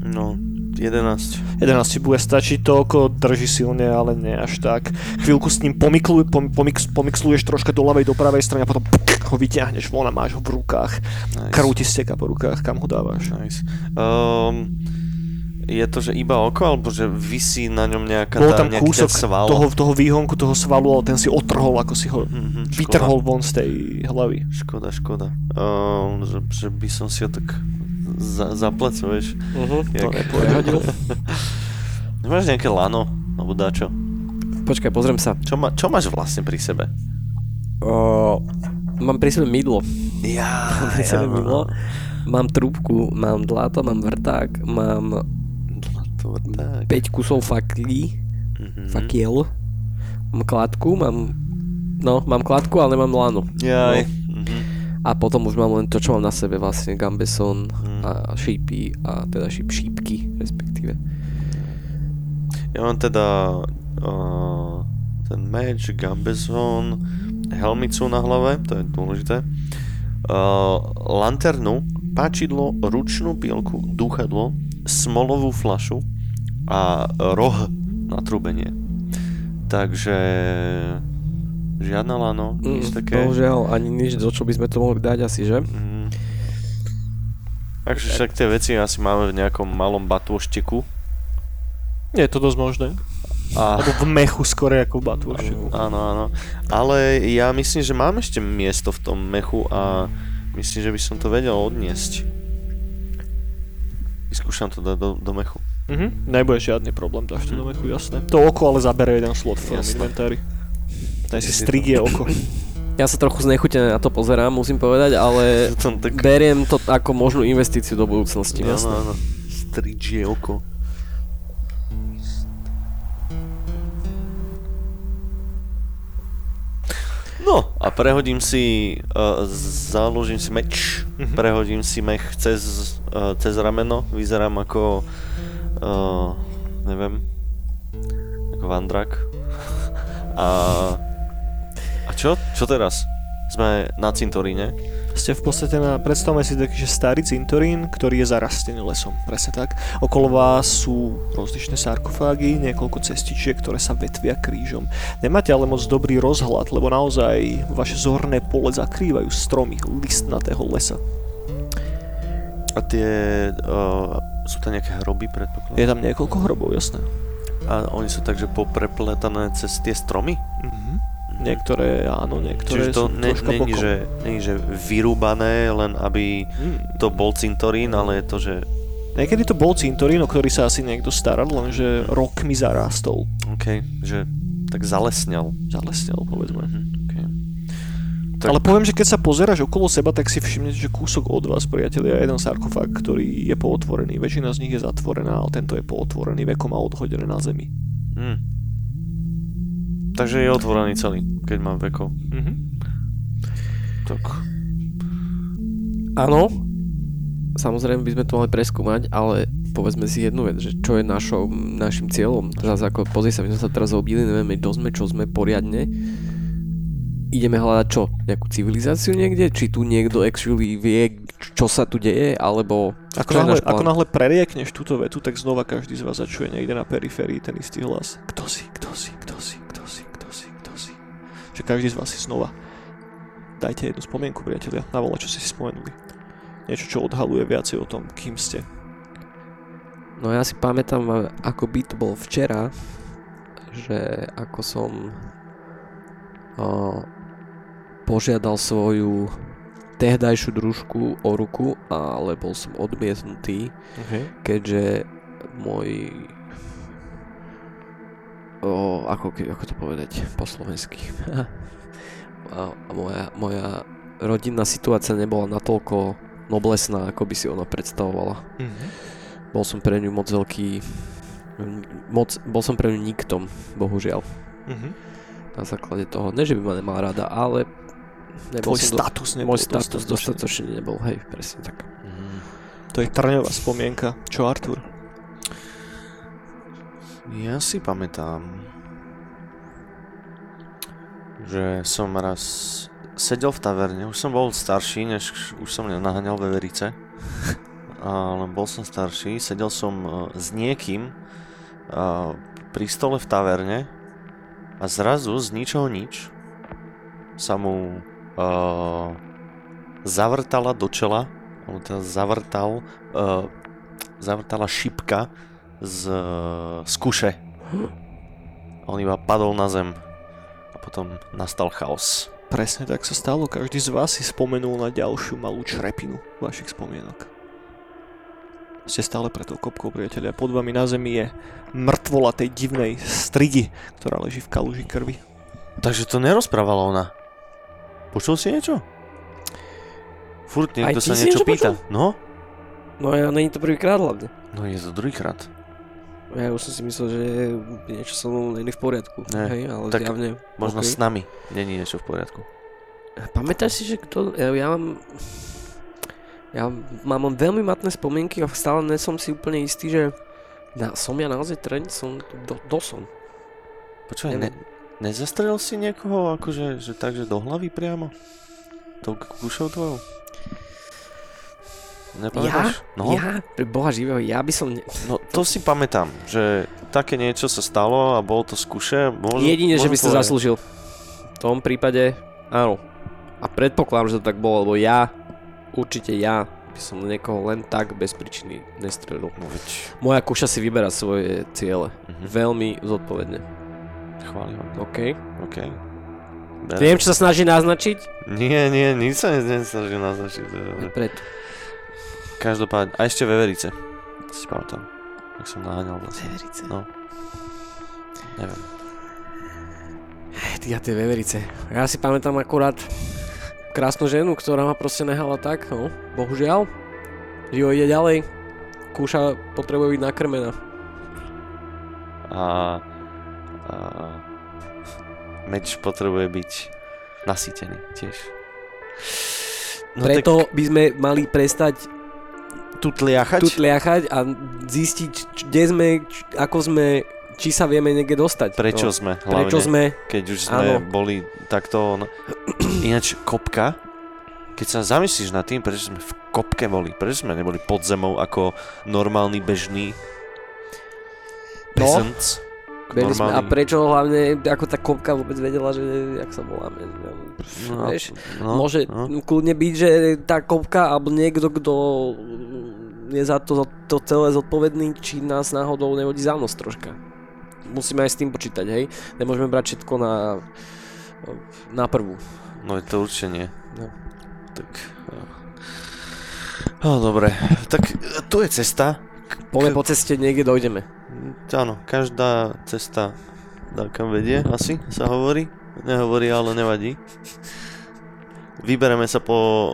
No, jedenásť. jedenásť si bude stačiť, to oko drží silne, ale nie až tak. Chvíľku s ním pomiklu, pom, pomix, pomixluješ troška do ľavej, do pravej strany a potom ho vyťahneš von a máš ho v rukách. Nice. Krv ti steká po rukách, kam ho dávaš. Nice. Um, je to, že iba oko, alebo že visí na ňom nejaká tá, nejaký ten sval? Bol tam kúsok toho výhonku, toho svalu, ale ten si otrhol, ako si ho mm-hmm, vytrhol von z tej hlavy. Škoda, škoda. Um, že, že by som si ho tak... Za, zaplecuješ. Uh-huh, to nepovedal. Máš nejaké lano, alebo dačo? Počkaj, pozriem sa. Čo, ma, čo máš vlastne pri sebe? Uh, mám pri sebe mydlo. Ja, mám pri sebe ja, mydlo. Mám trúbku, mám dlato, mám vrták, mám dlato, vrták. päť kusov faklí, uh-huh. fakiel, mám kladku, mám, no, mám kladku, ale nemám lanu. Jaj. No. Mhm. A potom už mám len to, čo mám na sebe vlastne, gambeson mhm. a šípy, a teda šíp, šípky, respektíve. Ja mám teda uh, ten meč, gambeson, helmicu na hlave, to je dôležité, uh, lanternu, páčidlo, ručnú pílku, dúchadlo, smolovú flašu a roh na trubenie. Takže žiadna lano, nič mm, také. Bohužiaľ, ani nič, do čo by sme to mohli dať asi, že? Mm. Takže však tie veci asi máme v nejakom malom batôštiku. Je to dosť možné. A... Alebo v mechu skore ako v batôštiku. Áno, áno. Ale ja myslím, že mám ešte miesto v tom mechu a myslím, že by som to vedel odniesť. Vyskúšam to dať do, do mechu. Mhm, nebude žiadny problém, dáš to do mechu, jasné. To oko ale zabere jeden slot v tom inventári. Daj si strigie oko. Ja sa trochu znechutene na to pozerám, musím povedať, ale beriem to ako možnú investíciu do budúcnosti. Áno, jasné. Áno, strigie oko. No, a prehodím si, uh, založím si meč, mm-hmm. prehodím si mech cez, uh, cez rameno, vyzerám ako, uh, neviem, ako vandrak. A, a čo? Čo teraz? Sme na cintoríne. Ste v podstate na, predstavme si taký, že starý cintorín, ktorý je zarastený lesom, presne tak. Okolo vás sú rozličné sarkofágy, niekoľko cestičiek, ktoré sa vetvia krížom. Nemáte ale moc dobrý rozhľad, lebo naozaj vaše zorné pole zakrývajú stromy listnatého lesa. A tie, uh, sú tam nejaké hroby, predpokladám? Je tam niekoľko hrobov, jasné. A oni sú takže poprepletané cez tie stromy? Mhm. Niektoré áno, niektoré to sú ne, troška bokom. Čiže to není, že vyrúbané, len aby to bol cintorín, ale je to, že... Niekedy to bol cintorín, o ktorý sa asi niekto staral, lenže rokmi zarástol. OK, že tak zalesňal. Zalesňal, povedzme. Mhm, okay. Tak... Ale poviem, že keď sa pozeráš okolo seba, tak si všimnete, že kúsok od vás, priatelia, je jeden sarkofág, ktorý je pootvorený. Väčšina z nich je zatvorená, ale tento je pootvorený vekom a odhodený na zemi. Mhm. Takže je otvorený celý, keď mám veko. Mm-hmm. Tak. Áno, samozrejme by sme to mali preskúmať, ale povedzme si jednu vec, že čo je našou, našim cieľom. Teraz ako, pozri sa, my sme sa teraz zaobili, nevieme, kto sme, čo sme poriadne. Ideme hľadať čo? Nejakú civilizáciu niekde? Či tu niekto actually vie, čo sa tu deje, alebo... Ako náhle, ako náhle preriekneš túto vetu, tak znova každý z vás začuje niekde na periférii ten istý hlas. Kto si, kto si, kto si? Že každý z vás si znova dajte jednu spomienku, priatelia, na voľa, čo si si spomenuli. Niečo, čo odhaluje viacej o tom, kým ste. No ja si pamätám, ako by to bol včera, že ako som o, požiadal svoju tehdajšiu družku o ruku, ale bol som odmietnutý, uh-huh. keďže môj... O, ako, ako to povedať po slovensky. A moja, moja rodinná situácia nebola natoľko noblesná, ako by si ona predstavovala. Mm-hmm. Bol som pre ňu moc veľký... Moc, bol som pre ňu niktom, bohužiaľ. Mm-hmm. Na základe toho. Ne, že by ma nemala rada, ale... Nebol Tvoj status do, nebol. Môj status dostatočný nebol, hej, presne tak. Mm-hmm. To je trňová spomienka. Čo, Artur? Ja si pamätám, že som raz sedel v taverne, už som bol starší, než už som naháňal veverice, ale bol som starší, sedel som s niekým pri stole v taverne a zrazu z ničoho nič sa mu uh, zavrtala do čela, on teda zavrtal, uh, zavrtala šipka Z, z kuše. On iba padol na zem a potom nastal chaos. Presne tak sa stalo, každý z vás si spomenul na ďalšiu malú črepinu vašich spomienok. Ste stále pred tou kopkou, priatelia, pod vami na zemi je mŕtvola tej divnej strigy, ktorá leží v kaluži krvi. Takže to nerozprávala ona. Počul si niečo? Furt niekto sa niečo pýta. Počul? No? No ja, není to prvýkrát hlavne. No je to druhýkrát. Ja už som si myslel, že niečo so mnou není v poriadku. Ne. Hej, ale tak zjavne... možno okay. S nami není niečo v poriadku. Pamätáš si, že kto... Ja, ja mám... Ja mám veľmi matné spomienky a stále nie som si úplne istý, že... Na, som ja naozaj trend? Som... Do, do som. Počúvaj, ne, nezastrelil si niekoho akože že takže do hlavy priamo? Tou kušou tvojou? Nepamätáš? Ja? No? Ja? Boha živého, ja by som... Ne... No to si pamätám, že také niečo sa stalo a bolo to z kuše. Môžu, jedine, môžu že by si to zaslúžil. V tom prípade, áno. A predpokladám, že to tak bolo, lebo ja, určite ja, by som niekoho len tak bez príčiny nestrelil. Moja kuša si vyberá svoje ciele. Mhm. Veľmi zodpovedne. Chválim. OK. OK. Viem, čo sa snaží naznačiť? Nie, nie, nič sa nesnaží naznačiť. Preto. Každopádne, a ešte veverice. Si pamätám, tak som naháňal vlastne. Veverice? No. Neviem. Ty a tie veverice. Ja si pamätám akurát krásnu ženu, ktorá ma proste nehala tak, no. Bohužiaľ. Živo ide ďalej. Kúša potrebuje byť nakrmená. A... a... meč potrebuje byť nasýtený tiež. No preto tak... by sme mali prestať tu tliachať? Tu tliachať a zistiť, č- kde sme, č- ako sme, či sa vieme niekde dostať. Prečo no. sme hlavne, Prečo sme? Keď už sme áno. boli takto... No. Ináč kopka, keď sa zamyslíš nad tým, prečo sme v kopke boli, prečo sme neboli pod zemou ako normálny bežný peasants. No, normálny... A prečo hlavne, ako tá kopka vôbec vedela, že jak sa voláme. No, vieš, no, môže no. kľudne byť, že tá kopka alebo niekto, kto... je za to, to celé zodpovedný, či nás náhodou nehodí za nos troška. Musíme aj s tým počítať, hej? Nemôžeme brať všetko na, na prvú. No je to určite nie. No. Tak... No dobre, tak tu je cesta. Poďme po ceste, niekde dojdeme. Áno, každá cesta kam vedie, asi sa hovorí. Nehovorí, ale nevadí. Vybereme sa po uh,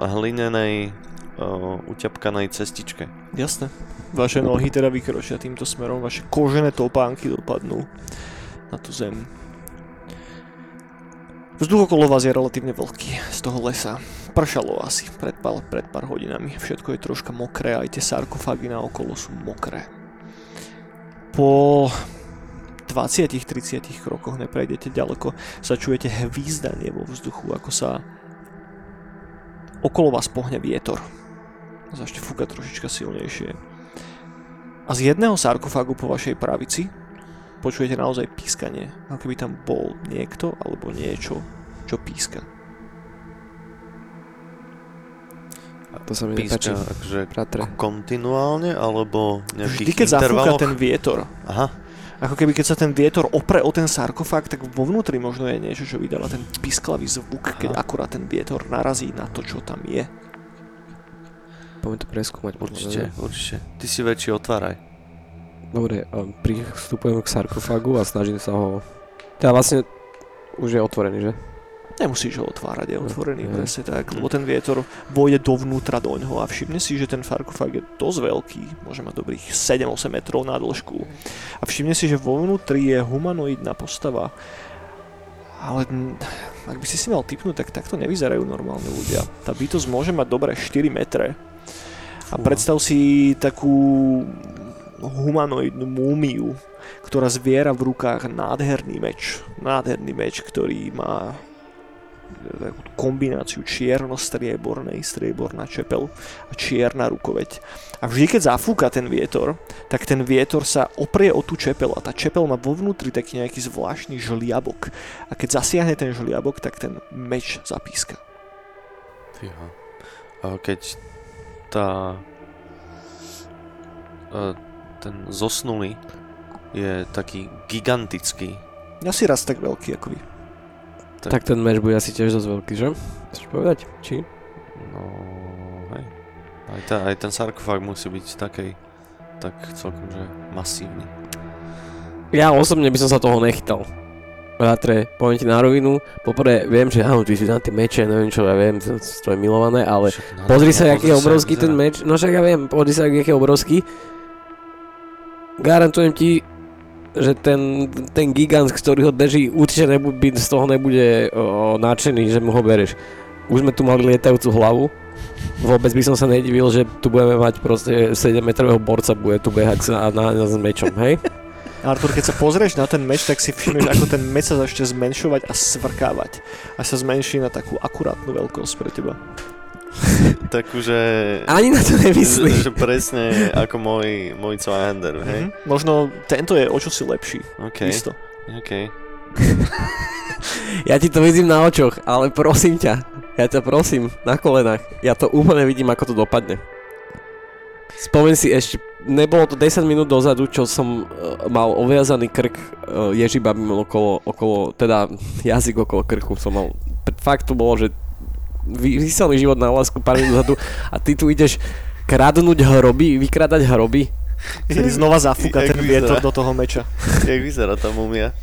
hlinenej Uh, uťapkanej cestičke. Jasné. Vaše nohy teda vykročia týmto smerom, vaše kožené topánky dopadnú na tú zem. Vzduch okolo vás je relatívne vlhký z toho lesa. Pršalo asi pred pár, pred pár hodinami. Všetko je troška mokré, aj tie sarkofágy na okolo sú mokré. Po dvadsiatich až tridsiatich krokoch neprejdete ďaleko, sa čujete hvízdanie vo vzduchu, ako sa okolo vás pohne vietor. Začne fúkať trošička silnejšie. A z jedného sarkofágu po vašej pravici počujete naozaj pískanie, ako by tam bol niekto alebo niečo, čo píska. A to sa mi nepáči. Píska akože kontinuálne alebo nejakých intervalov? Vždy, keď zafúka ten vietor. Aha. Ako keby keď sa ten vietor opre o ten sarkofág, tak vo vnútri možno je niečo, čo vydáva ten pisklavý zvuk, aha, keď akurát ten vietor narazí na to, čo tam je. Poďme to preskúmať. Určite, možno, určite. Ty si väčší, otváraj. Dobre, pristupujem k sarkofágu a snažím sa ho... Teda vlastne už je otvorený, že? Nemusíš ho otvárať, je otvorený, no, presne tak, lebo ten vietor vôjde dovnútra doňho a všimne si, že ten sarkofág je dosť veľký, môže mať dobrých sedem až osem metrov na dĺžku. A všimne si, že vo vnútri je humanoidná postava, ale ak by si si mal tipnúť, tak takto nevyzerajú normálne ľudia. Tá bytosť môže mať dobré štyri metre. A predstav si takú humanoidnú múmiu, ktorá zviera v rukách nádherný meč. Nádherný meč, ktorý má kombináciu čierno-striebornej, strieborná čepel a čierna rukoveď. A vždy, keď zafúka ten vietor, tak ten vietor sa oprie o tú čepel a tá čepel má vo vnútri taký nejaký zvláštny žliabok. A keď zasiahne ten žliabok, tak ten meč zapíska. Tyha. A keď tá... ten zosnulý je taký gigantický. Asi raz tak veľký ako vy. Tak. tak ten meč bude asi tiež dosť veľký, že? Chceš povedať? Či? No, hej. Aj, tá, aj ten sarkofág musí byť takej, tak celkom, že masívny. Ja osobne by som sa toho nechytal. Bratre, poviem ti na rovinu. Poprvé, viem, že áno, ty si na tie meče, neviem čo, ja viem, to je milované, ale však, no, pozri no, sa, no, aký je obrovský ten meč. No však ja viem, pozri sa, aký je obrovský. Garantujem ti, že ten, ten gigant, ktorý ho drží, určite nebude, z toho nebude o, nadšený, že mu ho bereš. Už sme tu mali lietajúcu hlavu. Vôbec by som sa nedivil, že tu budeme mať proste sedemmetrového borca, bude tu behať na, na, na, s mečom, hej? Artur, keď sa pozrieš na ten meč, tak si všimneš, ako ten meč sa začne zmenšovať a svrkávať. A sa zmenší na takú akurátnu veľkosť pre teba. Takže... Ani na to nemyslíš. Presne ako môj, môj Zweihänder, hej? Mm-hmm. Možno tento je o čo si lepší. OK. Isto. OK. Ja ti to vidím na očoch, ale prosím ťa. Ja ťa prosím, na kolenách. Ja to úplne vidím, ako to dopadne. Spomeň si ešte, nebolo to desať minút dozadu, čo som e, mal oviazaný krk e, ježibabím okolo, okolo, teda jazyk okolo krku som mal. Fakt to bolo, že vyselný život na lásku pár minút dozadu a ty tu ideš kradnúť hroby, vykrádať hroby. Vtedy znova zafúka ten vietor do toho meča. Jak vyzerá tá mumia?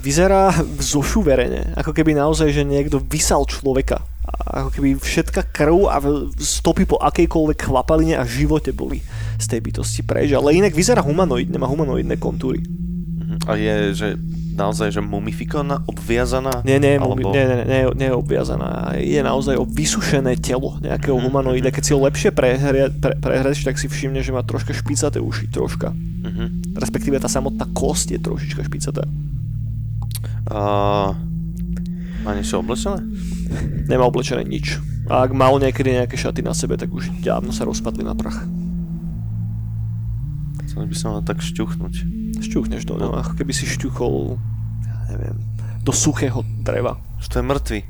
Vyzerá zošuverene, ako keby naozaj, že niekto vysal človeka. A ako keby všetka krv a stopy po akejkoľvek chlapaline a živote boli z tej bytosti preč. Ale inak vyzerá humanoidne, má humanoidné kontúry. A je, že naozaj, že mumifikovaná, obviazaná? Nie, nie, alebo... nie, nie, nie, nie je obviazaná. Je naozaj o vysušené telo nejakého mm-hmm. humanoida. Keď si ho lepšie prehre, pre, prehreš, tak si všimne, že má troška špicaté uši, troška. Mm-hmm. Respektíve tá samotná kosť je trošička špicatá. Uh, má niečo oblečené? Nemá oblečené nič. A ak mal niekedy nejaké šaty na sebe, tak už dávno sa rozpadli na prach. Chcel by som ho tak šťuchnúť. Šťuchneš to, no. Ako keby si šťuchol, ja neviem, do suchého dreva. Že to je mŕtvy.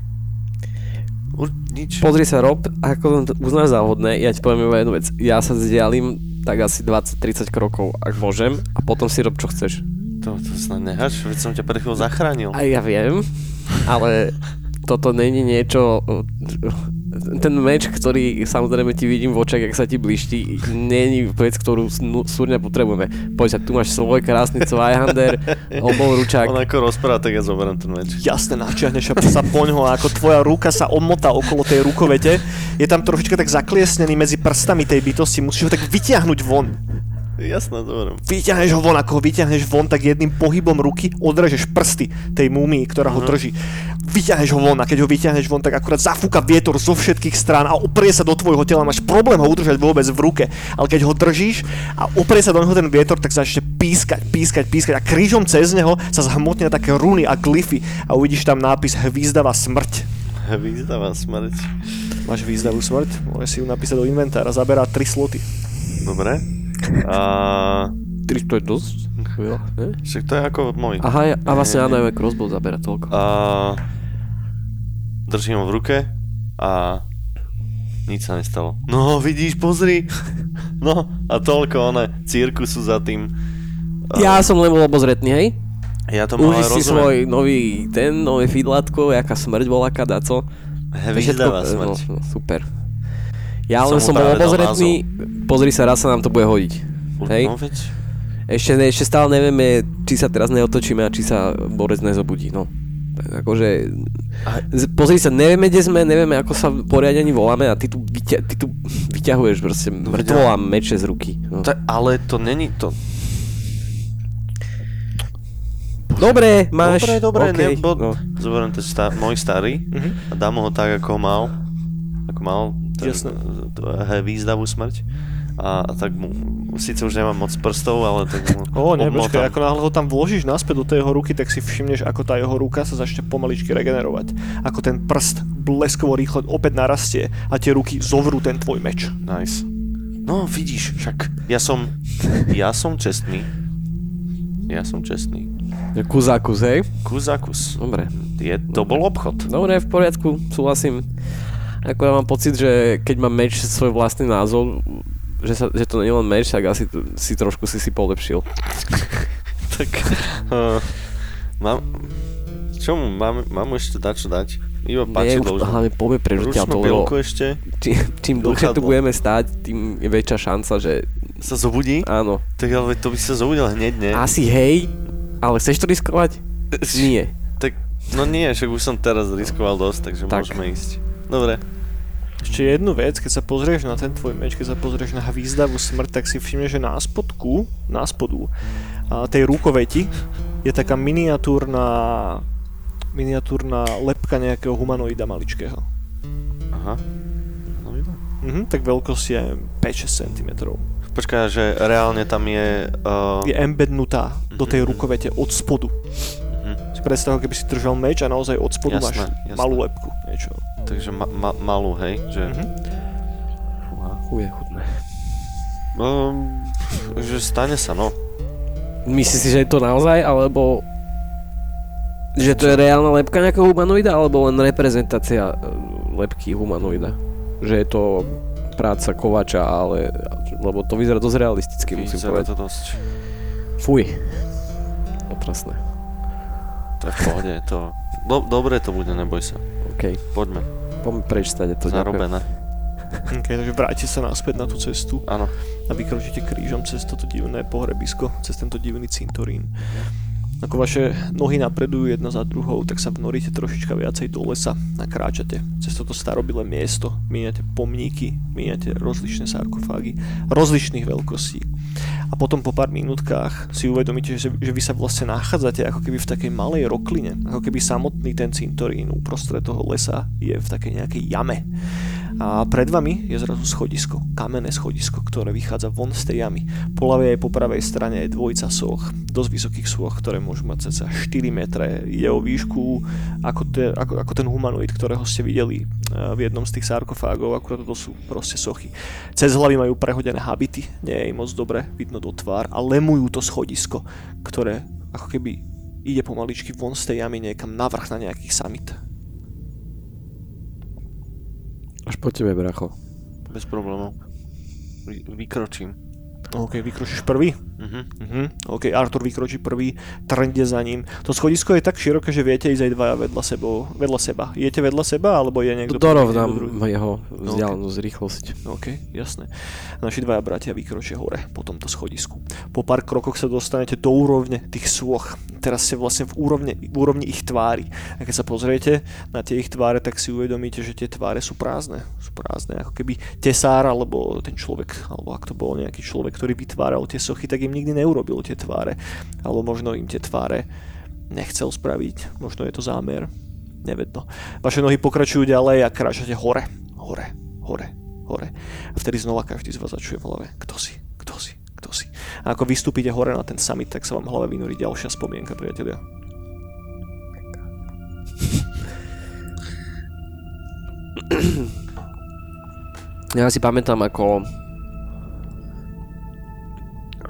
Ur- nič. Pozri sa, Rob, ako uznáš záhodné, ja ti poviem jednu vec. Ja sa zdialím tak asi dvadsať tridsať krokov, ak môžem, a potom si rob, čo chceš. To, to snad nehač, veď som ťa pred chvíľou zachránil. A ja viem, ale... Toto není niečo, ten meč, ktorý samozrejme ti vidím v očiach, jak sa ti bliští, není vec, ktorú súrne potrebujeme. Poď sa, tu máš svoj krásny Zweihänder, obovručák. On ako rozpráva, tak ja zoberám ten meč. Jasné, načiahneš sa poňho, ako tvoja ruka sa omotá okolo tej rukovete, je tam trošička tak zakliesnený medzi prstami tej bytosti, musíš ho tak vytiahnuť von. Jasné, dobre. Vyťahneš ho von, ako ho vyťahneš von, tak jedným pohybom ruky odrežeš prsty tej múmii, ktorá uh-huh. ho drží. Vyťahneš ho von a keď ho vyťahneš von, tak akurát zafúka vietor zo všetkých strán a oprie sa do tvojho tela, máš problém ho udržať vôbec v ruke, ale keď ho držíš a oprie sa do neho ten vietor, tak začne pískať, pískať, pískať a krížom cez neho sa zhmotnia také runy a glyfy a uvidíš tam nápis Hvízdavá smrť. Hvízdavá smrť. Máš Hvízdavú smrť? Môžeš si ju napísať do inventára, zaberá tri sloty. Dobre. A... tri, to je dosť chvíľa, ne? Však to je ako môj. Aha, a vlastne áno, aj crossbow zabera toľko. A... Držím ho v ruke a nič sa nestalo. No, vidíš, pozri. No, a toľko, one, cirkusu za tým. A... Ja som len bol obozretný, hej? Ja to mal rozumiem. Užiš si svoj nový, ten, nové fidlátko, jaká smrť bola, kadaco. Hvízdavá smrť. No, super. Ja len som, som bol obozretný, pozri sa, raz sa nám to bude hodiť, hej? No, ešte, ešte stále nevieme, či sa teraz neotočíme a či sa borec nezobudí, no. Tak akože, pozri sa, nevieme, kde sme, nevieme, ako sa poriadne ani voláme a ty tu, vyťa, ty tu vyťahuješ proste mŕtvola meče z ruky. No. Ta, ale to není to. Dobre, máš. Dobre, dobre, okay, nebo... No. Zoberiem ten star, môj starý mm-hmm. a dám ho tak, ako mal. Ako mal. Hvízdavú smrť a, a tak mu, síce už nemám moc prstov, ale tak mu oh, ne, počkaj, ako náhle ho tam vložíš naspäť do tej jeho ruky, tak si všimneš, ako tá jeho ruka sa začne pomaličky regenerovať, ako ten prst bleskovo rýchlo opäť narastie a tie ruky zovrú ten tvoj meč. Nice. No vidíš, však ja som ja som čestný ja som čestný kuzákus, hej? Kuzákus. Dobre. Je, to bol obchod. Dobre, v poriadku, súhlasím. Ako ja mám pocit, že keď má meč svoj vlastný názov, že, sa, že to nie je len meč, tak asi t- si trošku si si polepšil. Tak... Uh, mám... Čo mu? Mám, mám mu ešte dať, čo dať? Iba páči dlho. Nie, hlavne poďme prežutia toho. Ručme pilku ešte. Čím, čím dlhšie tu budeme stáť, tým je väčšia šanca, že... Sa zobudí? Áno. Tak ale to by sa zobudil hneď, ne? Asi hej, ale chceš to riskovať? Nie. Tak, no nie, však už som teraz riskoval dosť, takže tak. Môžeme ísť. Dobre. Ešte jednu vec, keď sa pozrieš na ten tvoj meč, keď sa pozrieš na Hvízdavú smrť, tak si všimneš, že na spodku, na spodu tej rukoveti je taká miniatúrna, miniatúrna lepka nejakého humanoida maličkého. Aha. Mhm, tak veľkosť je päť až šesť centimetrov. Počkaj, že reálne tam je... Uh... Je embednutá mm-hmm. do tej rukovete od spodu. Mm-hmm. Si predstav, keby si držal meč a naozaj od spodu jasné, máš jasné. malú lepku. Niečo. Takže ma- ma- malú, hej? Že... Mm-hmm. Fúha, chuje chutné. Um, že stane sa, no. Myslíš si, že je to naozaj, alebo... Že to je reálna lepka nejakého humanoida, alebo len reprezentácia lepky humanoida? Že je to práca kovača, ale... Lebo to vyzerá dosť realisticky, musím vyzerá povedať. Vyzerá to dosť. Fuj. Otrasné. Tak pohode, to... Do- dobre to bude, neboj sa. OK. Poďme. Poďme preč stať, to zarobené. OK, takže vráti sa naspäť na tú cestu. Áno. A vykročíte krížom cez toto divné pohrebisko, cez tento divný cintorín. Ako vaše nohy napredujú jedna za druhou, tak sa vnoríte trošička viacej do lesa, nakráčate cez toto starobilé miesto, míňate pomníky, míňate rozličné sarkofágy, rozličných veľkostí. A potom po pár minútkach si uvedomíte, že, že vy sa vlastne nachádzate ako keby v takej malej rokline, ako keby samotný ten cintorín uprostred toho lesa je v takej nejakej jame. A pred vami je zrazu schodisko, kamenné schodisko, ktoré vychádza von z tej jamy. Po ľavej aj po pravej strane je dvojica sôch, dosť vysokých sôch, ktoré môžu mať cca štyri metre. Ide o výšku ako, te, ako, ako ten humanoid, ktorého ste videli v jednom z tých sarkofágov, akurát to sú proste sochy. Cez hlavy majú prehodené habity, nie je im moc dobre vidno do tvár a lemujú to schodisko, ktoré ako keby ide pomaličky von z tej jamy niekam navrch na nejaký summit. Až po tebe, bracho. Bez problémov. Vy, vykročím. OK, vykročíš prvý? Mhm. Mhm. OK, Artur vykročí prvý, trnde za ním. To schodisko je tak široké, že viete ísť aj dvaja vedľa, sebou, vedľa seba. Idete vedľa seba, alebo je niekto... Dorovnám jeho vzdialenosť, okay. Rýchlosť. OK, jasné. Naši dvaja bratia vykročia hore po tomto schodisku. Po pár krokoch sa dostanete do úrovne tých sôch. Teraz ste vlastne v úrovni, v úrovni ich tvári. A keď sa pozriete na tie ich tváre, tak si uvedomíte, že tie tváre sú prázdne. Sú prázdne, ako keby tesár, alebo ten človek, alebo ak to bol nejaký človek, ktorý vytváral tie sochy, tak im nikdy neurobil tie tváre. Alebo možno im tie tváre nechcel spraviť. Možno je to zámer. Nevedno. Vaše nohy pokračujú ďalej a kráčate hore. Hore, hore, hore. A vtedy znova každý z vás začuje v hlave. Kto si? Kto si? Kto si? A ako vystúpite hore na ten summit, tak sa vám v hlave vynorí ďalšia spomienka, priatelia. Ja si pamätám, ako...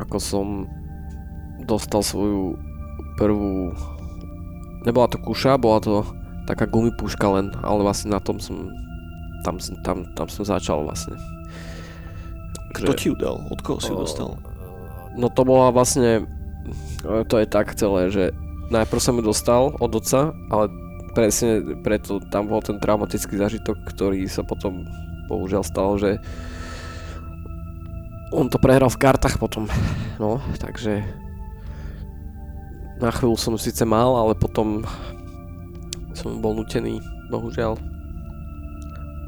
ako som dostal svoju prvú, nebola to kuša, bola to taká gumipúška len, ale vlastne na tom som, tam, tam, tam som začal vlastne. Kto že, ti ju dal? Od koho si ju dostal? No to bola vlastne, to je tak celé, že najprv som ju dostal od oca, ale presne preto tam bol ten traumatický zážitok, ktorý sa potom bohužiaľ stal, že on to prehral v kartách potom, no, takže na chvíľu som síce mal, ale potom som bol nutený, bohužiaľ,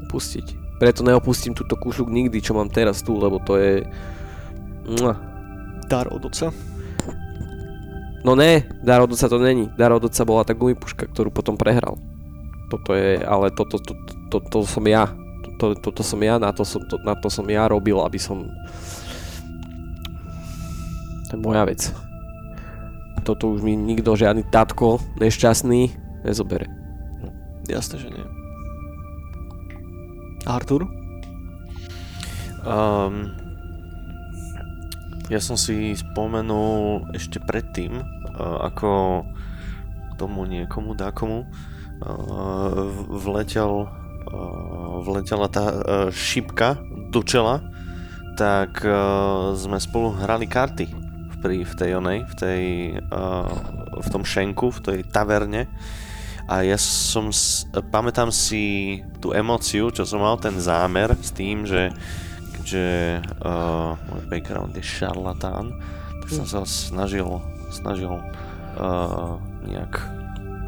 opustiť. Preto neopustím túto kúšuk nikdy, čo mám teraz tu, lebo to je... Mua. Dar od oca? No ne, dar od oca to není. Dar od oca bola tá gumipuška, ktorú potom prehral. Toto je, ale toto to, to, to, to som ja. To, toto som ja, na to som, to, na to som ja robil, aby som... To je moja vec. Toto už mi nikto, žiadny tatko, nešťastný, nezobere. Jasné, že nie. Artur? Um, ja som si spomenul ešte predtým, ako tomu niekomu, dákomu, vletel... vletela tá šipka do čela, tak sme spolu hrali karty v tej onej, v tej v tom šenku, v tej taverne a ja som pamätám si tú emóciu, čo som mal ten zámer s tým, že že uh, môj background je šarlatán, tak som sa snažil snažil uh, nejak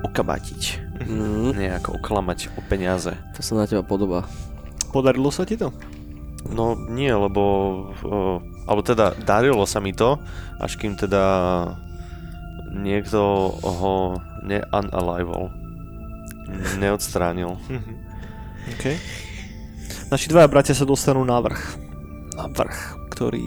okabatiť. Mm. Nejako oklamať o peniaze. To sa na teba podobá. Podarilo sa ti to? No nie, lebo... Uh, alebo teda darilo sa mi to, až kým teda niekto ho neunalival. Neodstránil. Okay. Naši dvaja bratia sa dostanú na vrch. Na vrch, ktorý...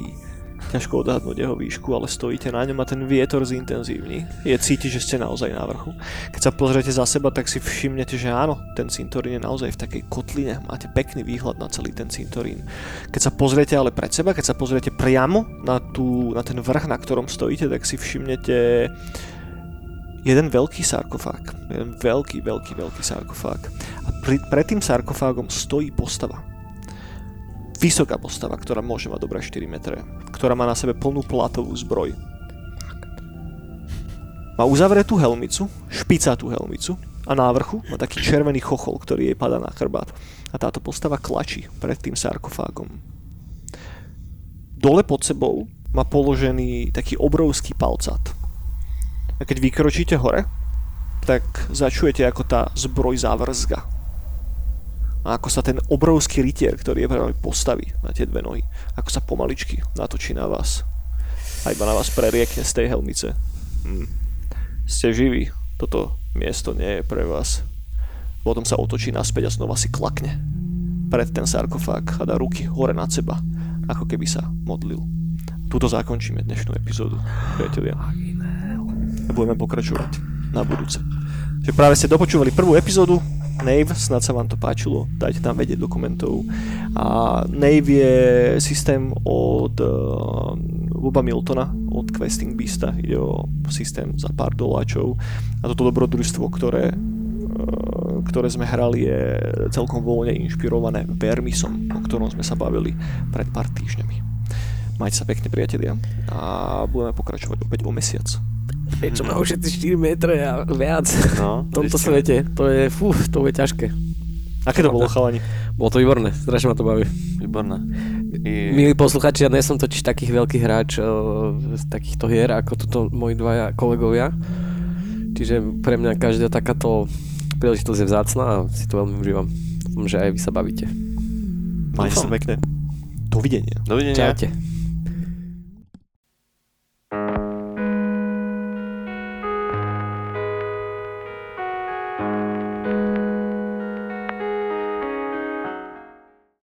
Ťažko odhadnúť jeho výšku, ale stojíte na ňom a ten vietor zintenzívni. Je cítiť, že ste naozaj na vrchu. Keď sa pozriete za seba, tak si všimnete, že áno, ten cintorín je naozaj v takej kotline. Máte pekný výhľad na celý ten cintorín. Keď sa pozriete ale pred seba, keď sa pozriete priamo na, tú, na ten vrch, na ktorom stojíte, tak si všimnete jeden veľký sarkofág. Jeden veľký, veľký, veľký sarkofág. A pri, pred tým sarkofágom stojí postava. Vysoká postava, ktorá môže mať dobré štyri metre, ktorá má na sebe plnú platovú zbroj. Má uzavretú helmicu, špicatú helmicu a na vrchu má taký červený chochol, ktorý jej padá na chrbát. A táto postava klačí pred tým sarkofágom. Dole pod sebou má položený taký obrovský palcát. A keď vykročíte hore, tak začujete, ako tá zbroj zavrzga. A ako sa ten obrovský rytier, ktorý je pred vami, postaví na tie dve nohy, ako sa pomaličky natočí na vás a iba na vás preriekne z tej helmice. Hm. Ste živí, toto miesto nie je pre vás. Potom sa otočí naspäť a znova si klakne pred ten sarkofág a dá ruky hore nad seba, ako keby sa modlil. Tuto zakončíme dnešnú epizódu, priatelia. A budeme pokračovať na budúce. Že práve ste dopočúvali prvú epizódu Knave, snad sa vám to páčilo, dajte tam vedieť do komentov. A Knave je systém od uh, Boba Miltona, od Questing Beasta, ide o systém za pár doláčov a toto dobrodružstvo, ktoré, uh, ktoré sme hrali, je celkom voľne inšpirované Vermisom, o ktorom sme sa bavili pred pár týždňami. Majte sa pekne, priatelia, a budeme pokračovať opäť o mesiac. Je čo majú všetci štyri metre a viac no, v tomto svete. To je, fú, to je ťažké. Aké to bolo, chalani? Bolo to výborné, strašne ma to baví. Výborné. I... Milí posluchači, ja nie som totiž takých veľký hráč o, z takýchto hier, ako tuto moji dvaja kolegovia. Čiže pre mňa každá takáto príležitosť je vzácna a si to veľmi užívam. Dúfam, že aj vy sa bavíte. Majte sa pekne. Dovidenia. Dovidenia. Čaute.